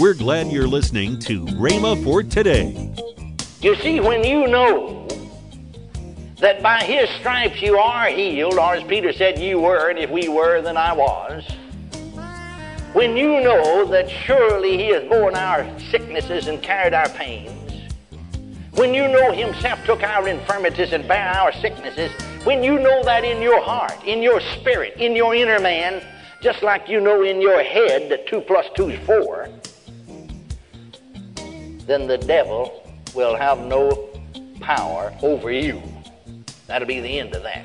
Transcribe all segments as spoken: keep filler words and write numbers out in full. We're glad you're listening to Rhema for Today. You see, when you know that by His stripes you are healed, or as Peter said, you were, and if we were, then I was. When you know that surely He has borne our sicknesses and carried our pains, when you know Himself took our infirmities and bare our sicknesses, when you know that in your heart, in your spirit, in your inner man, just like you know in your head that two plus two is four, then the devil will have no power over you. That'll be the end of that.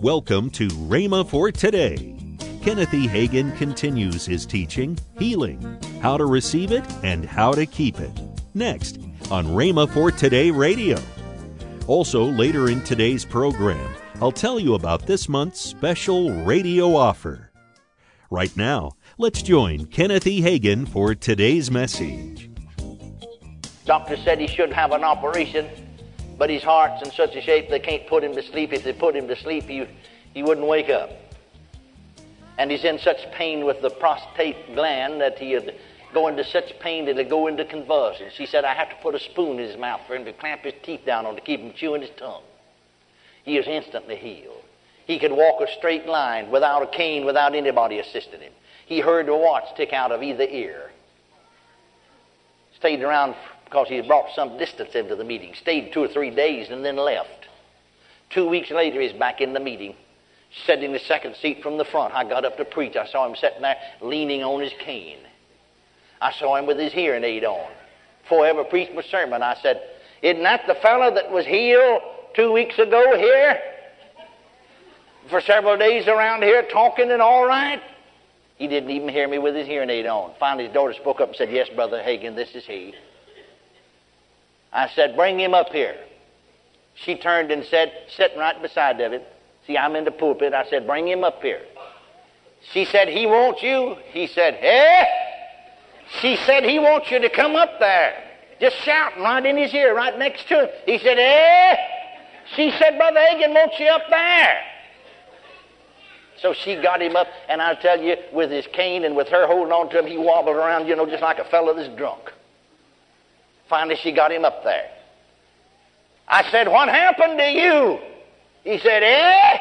Welcome to Rhema for Today. Kenneth E. Hagin continues his teaching, Healing, How to Receive It and How to Keep It, next on Rhema for Today Radio. Also, later in today's program, I'll tell you about this month's special radio offer. Right now, let's join Kenneth E. Hagin for today's message. Doctor said he should have an operation, but his heart's in such a shape they can't put him to sleep. If they put him to sleep, he, he wouldn't wake up. And he's in such pain with the prostate gland that he would go into such pain that he'd go into convulsions. He said, I have to put a spoon in his mouth for him to clamp his teeth down on to keep him chewing his tongue. He was instantly healed. He could walk a straight line without a cane, without anybody assisting him. He heard a watch tick out of either ear. Stayed around because he had brought some distance into the meeting. Stayed two or three days and then left. Two weeks later, he's back in the meeting. Sat in the second seat from the front. I got up to preach. I saw him sitting there leaning on his cane. I saw him with his hearing aid on. Before I ever preached my sermon, I said, isn't that the fellow that was healed two weeks ago here? For several days around here talking and all right? He didn't even hear me with his hearing aid on. Finally, his daughter spoke up and said, yes, Brother Hagin, this is he. I said, bring him up here. She turned and said, sitting right beside of him, see, I'm in the pulpit. I said, bring him up here. She said, he wants you. He said, eh? She said, he wants you to come up there. Just shouting right in his ear, right next to him. He said, eh? She said, Brother Hagin wants you up there. So she got him up, and I tell you, with his cane and with her holding on to him, he wobbled around, you know, just like a fellow that's drunk. Finally, she got him up there. I said, what happened to you? He said, eh?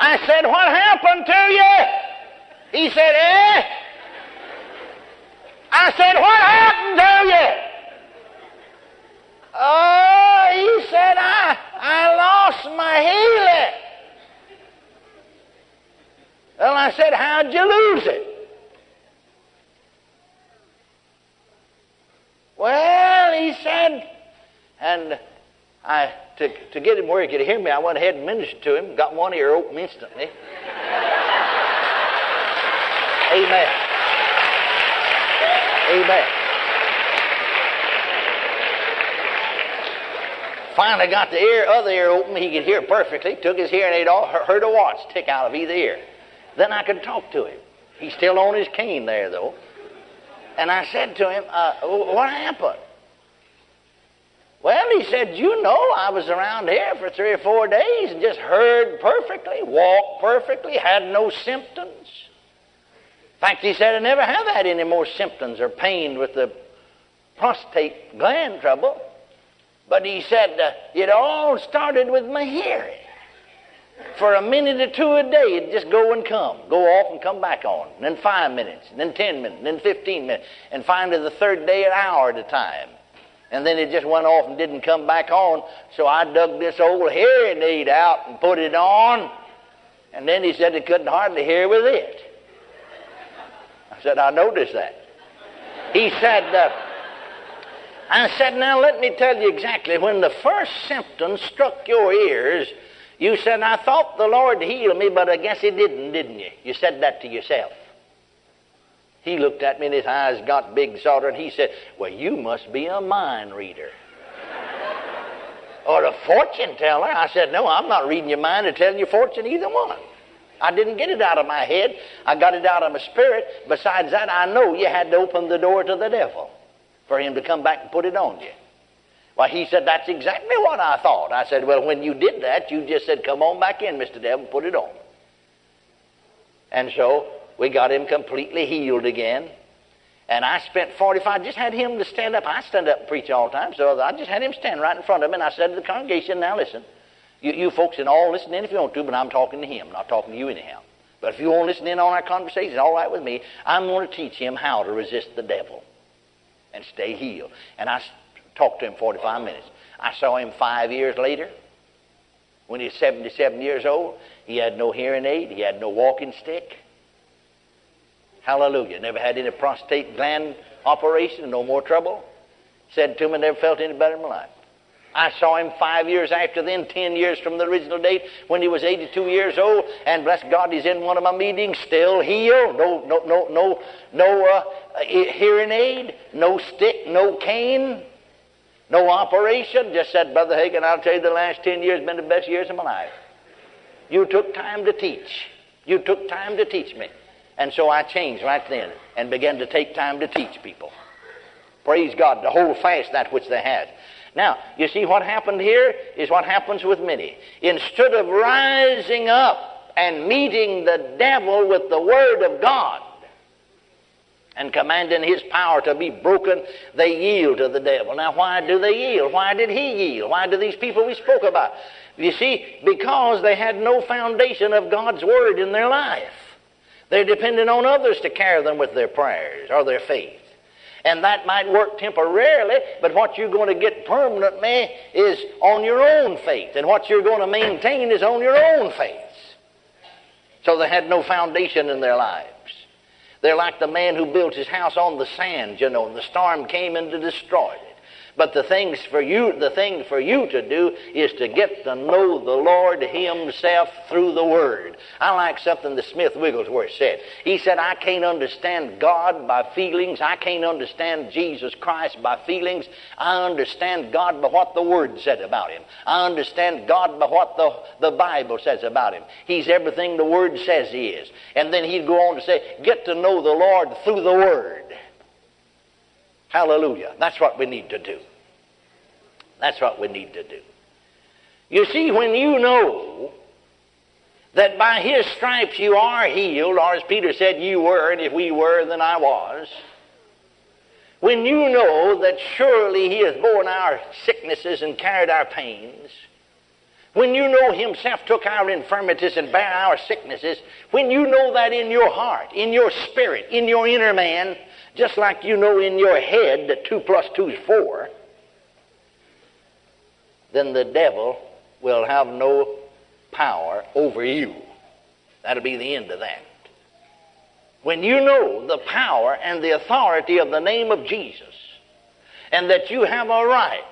I said, what happened to you? He said, eh? I said, what happened to you? Oh, he said, I, I lost my healing. Well, I said, how'd you lose it? Well, he said, and I... To, to get him where he could hear me, I went ahead and ministered to him. Got one ear open instantly. Amen. Amen. Finally got the ear, other ear open. He could hear perfectly. Took his hearing aid off. Heard a watch tick out of either ear. Then I could talk to him. He's still on his cane there, though. And I said to him, uh, what happened? Well, he said, you know, I was around here for three or four days and just heard perfectly, walked perfectly, had no symptoms. In fact, he said, I never have had any more symptoms or pain with the prostate gland trouble. But he said, uh, it all started with my hearing. For a minute or two a day, it'd just go and come, go off and come back on. And then five minutes, and then ten minutes, and then fifteen minutes. And finally, the third day, an hour at a time. And then it just went off and didn't come back on. So I dug this old hearing aid out and put it on. And then he said he couldn't hardly hear with it. I said, I noticed that. He said, uh, I said, now let me tell you exactly. When the first symptom struck your ears, you said, I thought the Lord healed me, but I guess he didn't, didn't you? You said that to yourself. He looked at me and his eyes got big, sort of, and he said, well, you must be a mind reader. Or a fortune teller. I said, no, I'm not reading your mind or telling your fortune, either one. I didn't get it out of my head. I got it out of my spirit. Besides that, I know you had to open the door to the devil for him to come back and put it on you. Well, he said, that's exactly what I thought. I said, well, when you did that, you just said, come on back in, Mister Devil, put it on. And so We got him completely healed again. And I spent forty-five, just had him to stand up. I stand up and preach all the time, so I just had him stand right in front of him, and I said to the congregation, now listen, you, you folks can all listen in if you want to, but I'm talking to him, not talking to you anyhow. But if you want to listen in on our conversation, it's all right with me. I'm going to teach him how to resist the devil and stay healed. And I talked to him forty-five minutes. I saw him five years later. When he was seventy-seven years old, he had no hearing aid, he had no walking stick. Hallelujah. Never had any prostate gland operation, no more trouble. Said to me, never felt any better in my life. I saw him five years after then, ten years from the original date, when he was eighty-two years old, and bless God, he's in one of my meetings, still healed, no, no, no, no, no uh, hearing aid, no stick, no cane, no operation. Just said, Brother Hagin, I'll tell you, the last ten years have been the best years of my life. You took time to teach. You took time to teach me. And so I changed right then and began to take time to teach people. Praise God, to hold fast that which they had. Now, you see what happened here is what happens with many. Instead of rising up and meeting the devil with the word of God and commanding his power to be broken, they yield to the devil. Now, why do they yield? Why did he yield? Why do these people we spoke about? You see, because they had no foundation of God's word in their life. They're dependent on others to carry them with their prayers or their faith. And that might work temporarily, but what you're going to get permanently is on your own faith. And what you're going to maintain is on your own faith. So they had no foundation in their lives. They're like the man who built his house on the sand, you know, and the storm came in to destroy it. But the things for you, the thing for you to do is to get to know the Lord himself through the Word. I like something that Smith Wigglesworth said. He said, I can't understand God by feelings. I can't understand Jesus Christ by feelings. I understand God by what the Word said about him. I understand God by what the, the Bible says about him. He's everything the Word says he is. And then he'd go on to say, get to know the Lord through the Word. Hallelujah. That's what we need to do. That's what we need to do. You see, when you know that by his stripes you are healed, or as Peter said, you were, and if we were, then I was. When you know that surely he has borne our sicknesses and carried our pains, when you know himself took our infirmities and bare our sicknesses, when you know that in your heart, in your spirit, in your inner man, just like you know in your head that two plus two is four, then the devil will have no power over you. That'll be the end of that. When you know the power and the authority of the name of Jesus, and that you have a right,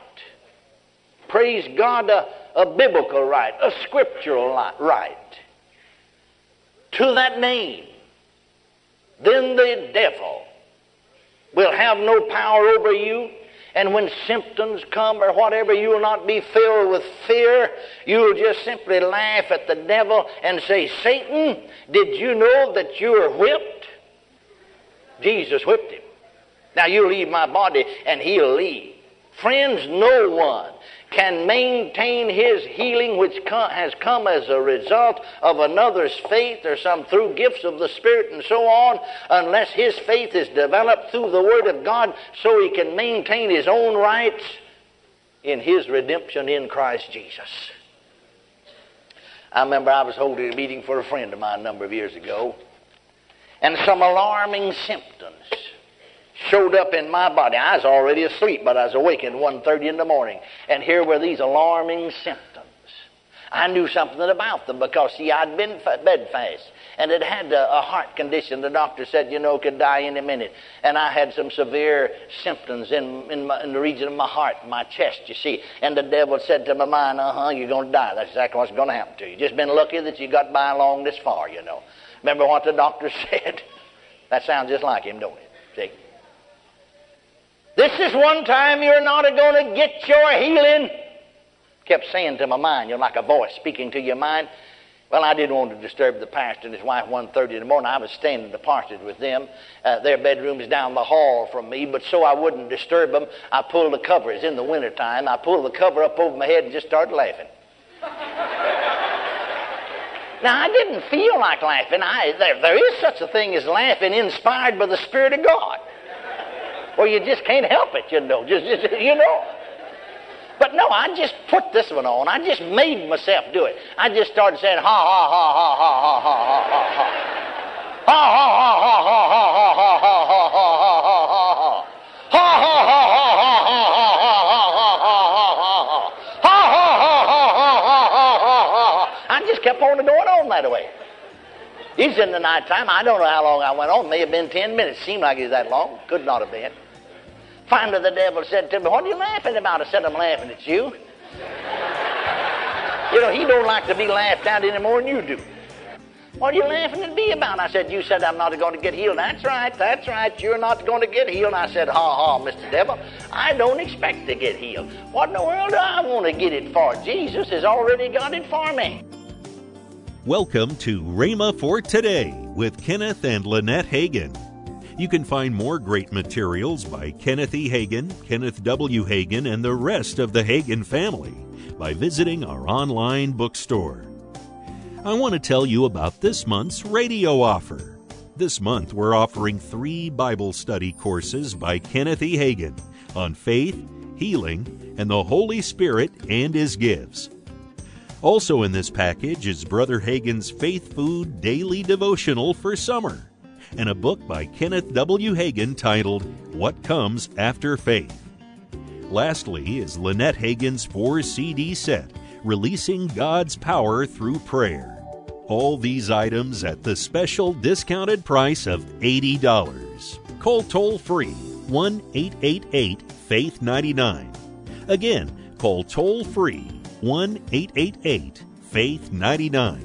praise God, a, a biblical right, a scriptural right, to that name, then the devil will have no power over you. And when symptoms come or whatever, you will not be filled with fear. You will just simply laugh at the devil and say, Satan, did you know that you were whipped? Jesus whipped him. Now you leave my body and he'll leave. Friends, no one can maintain his healing which co- has come as a result of another's faith or some through gifts of the Spirit and so on, unless his faith is developed through the Word of God so he can maintain his own rights in his redemption in Christ Jesus. I remember I was holding a meeting for a friend of mine a number of years ago, and some alarming symptoms showed up in my body. I was already asleep, but I was awake at one thirty in the morning. And here were these alarming symptoms. I knew something about them because, see, I'd been bedfast. And it had a, a heart condition the doctor said, you know, could die any minute. And I had some severe symptoms in in, my, in the region of my heart, my chest, you see. And the devil said to my mind, uh-huh, you're going to die. That's exactly what's going to happen to you. Just been lucky that you got by along this far, you know. Remember what the doctor said? That sounds just like him, don't it? See? This is one time you're not going to get your healing. Kept saying to my mind, you're like a voice speaking to your mind. Well, I didn't want to disturb the pastor and his wife at one thirty in the morning. I was staying in the parsonage with them. Uh, their bedroom's down the hall from me, but so I wouldn't disturb them, I pulled the cover. It's in the wintertime. I pulled the cover up over my head and just started laughing. Now, I didn't feel like laughing. I, there, there is such a thing as laughing inspired by the Spirit of God. Or you just can't help it, you know. Just, just, you know. But no, I just put this one on. I just made myself do it. I just started saying, ha, ha, ha, ha, ha, ha, ha, ha, ha. Ha, ha, ha, ha, ha, ha, ha, ha, ha, ha. Kept on going on that way. It's in the nighttime. I don't know how long I went on. May have been ten minutes. Seemed like it was that long. Could not have been. Finally, the devil said to me, "What are you laughing about?" I said, "I'm laughing at you." You know, he don't like to be laughed at any more than you do. "What are you laughing at me about?" I said, "You said I'm not going to get healed." "That's right. That's right. You're not going to get healed." I said, "Ha ha, Mister Devil. I don't expect to get healed. What in the world do I want to get it for? Jesus has already got it for me." Welcome to Rhema for Today with Kenneth and Lynette Hagin. You can find more great materials by Kenneth E. Hagin, Kenneth W. Hagin, and the rest of the Hagin family by visiting our online bookstore. I want to tell you about this month's radio offer. This month we're offering three Bible study courses by Kenneth E. Hagin on faith, healing, and the Holy Spirit and His gifts. Also in this package is Brother Hagin's Faith Food Daily Devotional for Summer and a book by Kenneth W. Hagin titled What Comes After Faith. Lastly is Lynette Hagin's four C D set, Releasing God's Power Through Prayer. All these items at the special discounted price of eighty dollars. Call toll-free one eight eight eight, faith nine nine. Again, call toll-free one eight eight eight, faith nine nine.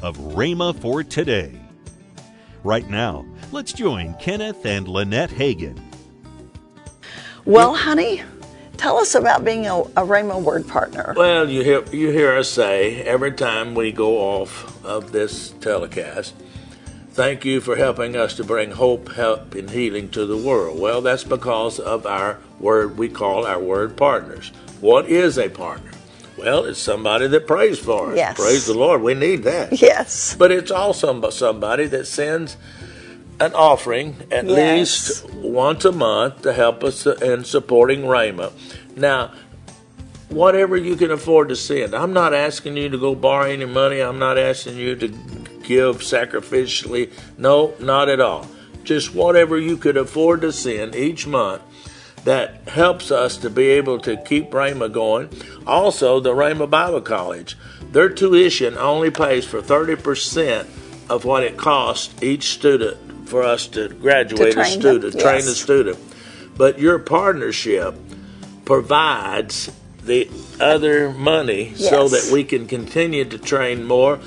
of Rhema for Today. Right now, let's join Kenneth and Lynette Hagin. Well, honey, tell us about being a, a Rhema Word partner. Well, you hear, you hear us say every time we go off of this telecast, thank you for helping us to bring hope, help, and healing to the world. Well, that's because of our word we call our word partners. What is a partner? Well, it's somebody that prays for us. Yes. Praise the Lord. We need that. Yes. But it's also somebody that sends an offering at yes. least once a month to help us in supporting Rhema. Now, whatever you can afford to send. I'm not asking you to go borrow any money. I'm not asking you to give sacrificially. No, not at all. Just whatever you could afford to send each month. That helps us to be able to keep Rhema going. Also, the Rhema Bible College, their tuition only pays for thirty percent of what it costs each student for us to graduate to a student, them. train yes. a student. But your partnership provides the other money yes. so that we can continue to train more.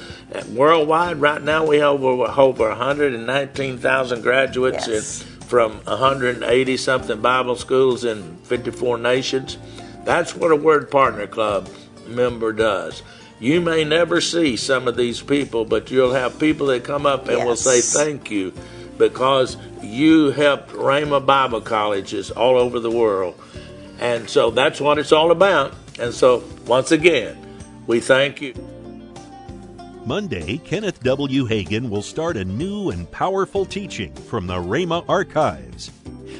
Worldwide, right now, we have over, over one hundred nineteen thousand graduates yes. in from one hundred eighty-something Bible schools in fifty-four nations. That's what a Word Partner Club member does. You may never see some of these people, but you'll have people that come up and yes. will say thank you because you helped Rhema Bible colleges all over the world. And so that's what it's all about. And so, once again, we thank you. Monday, Kenneth W. Hagin will start a new and powerful teaching from the Rhema Archives.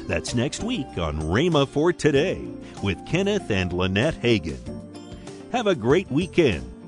That's next week on Rhema for Today with Kenneth and Lynette Hagin. Have a great weekend.